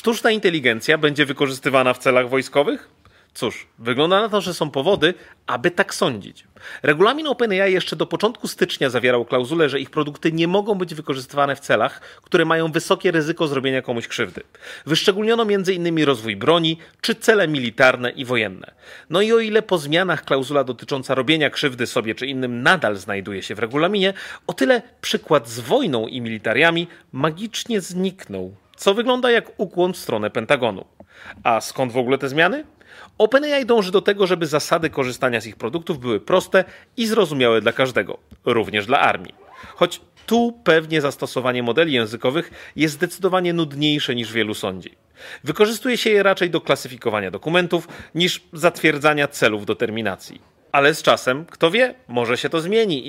Sztuczna inteligencja będzie wykorzystywana w celach wojskowych? Cóż, wygląda na to, że są powody, aby tak sądzić. Regulamin OpenAI jeszcze do początku stycznia zawierał klauzulę, że ich produkty nie mogą być wykorzystywane w celach, które mają wysokie ryzyko zrobienia komuś krzywdy. Wyszczególniono m.in. rozwój broni czy cele militarne i wojenne. No i o ile po zmianach klauzula dotycząca robienia krzywdy sobie czy innym nadal znajduje się w regulaminie, o tyle przykład z wojną i militariami magicznie zniknął, co wygląda jak ukłon w stronę Pentagonu. A skąd w ogóle te zmiany? OpenAI dąży do tego, żeby zasady korzystania z ich produktów były proste i zrozumiałe dla każdego, również dla armii. Choć tu pewnie zastosowanie modeli językowych jest zdecydowanie nudniejsze niż wielu sądzi. Wykorzystuje się je raczej do klasyfikowania dokumentów niż zatwierdzania celów determinacji. Ale z czasem, kto wie, może się to zmieni i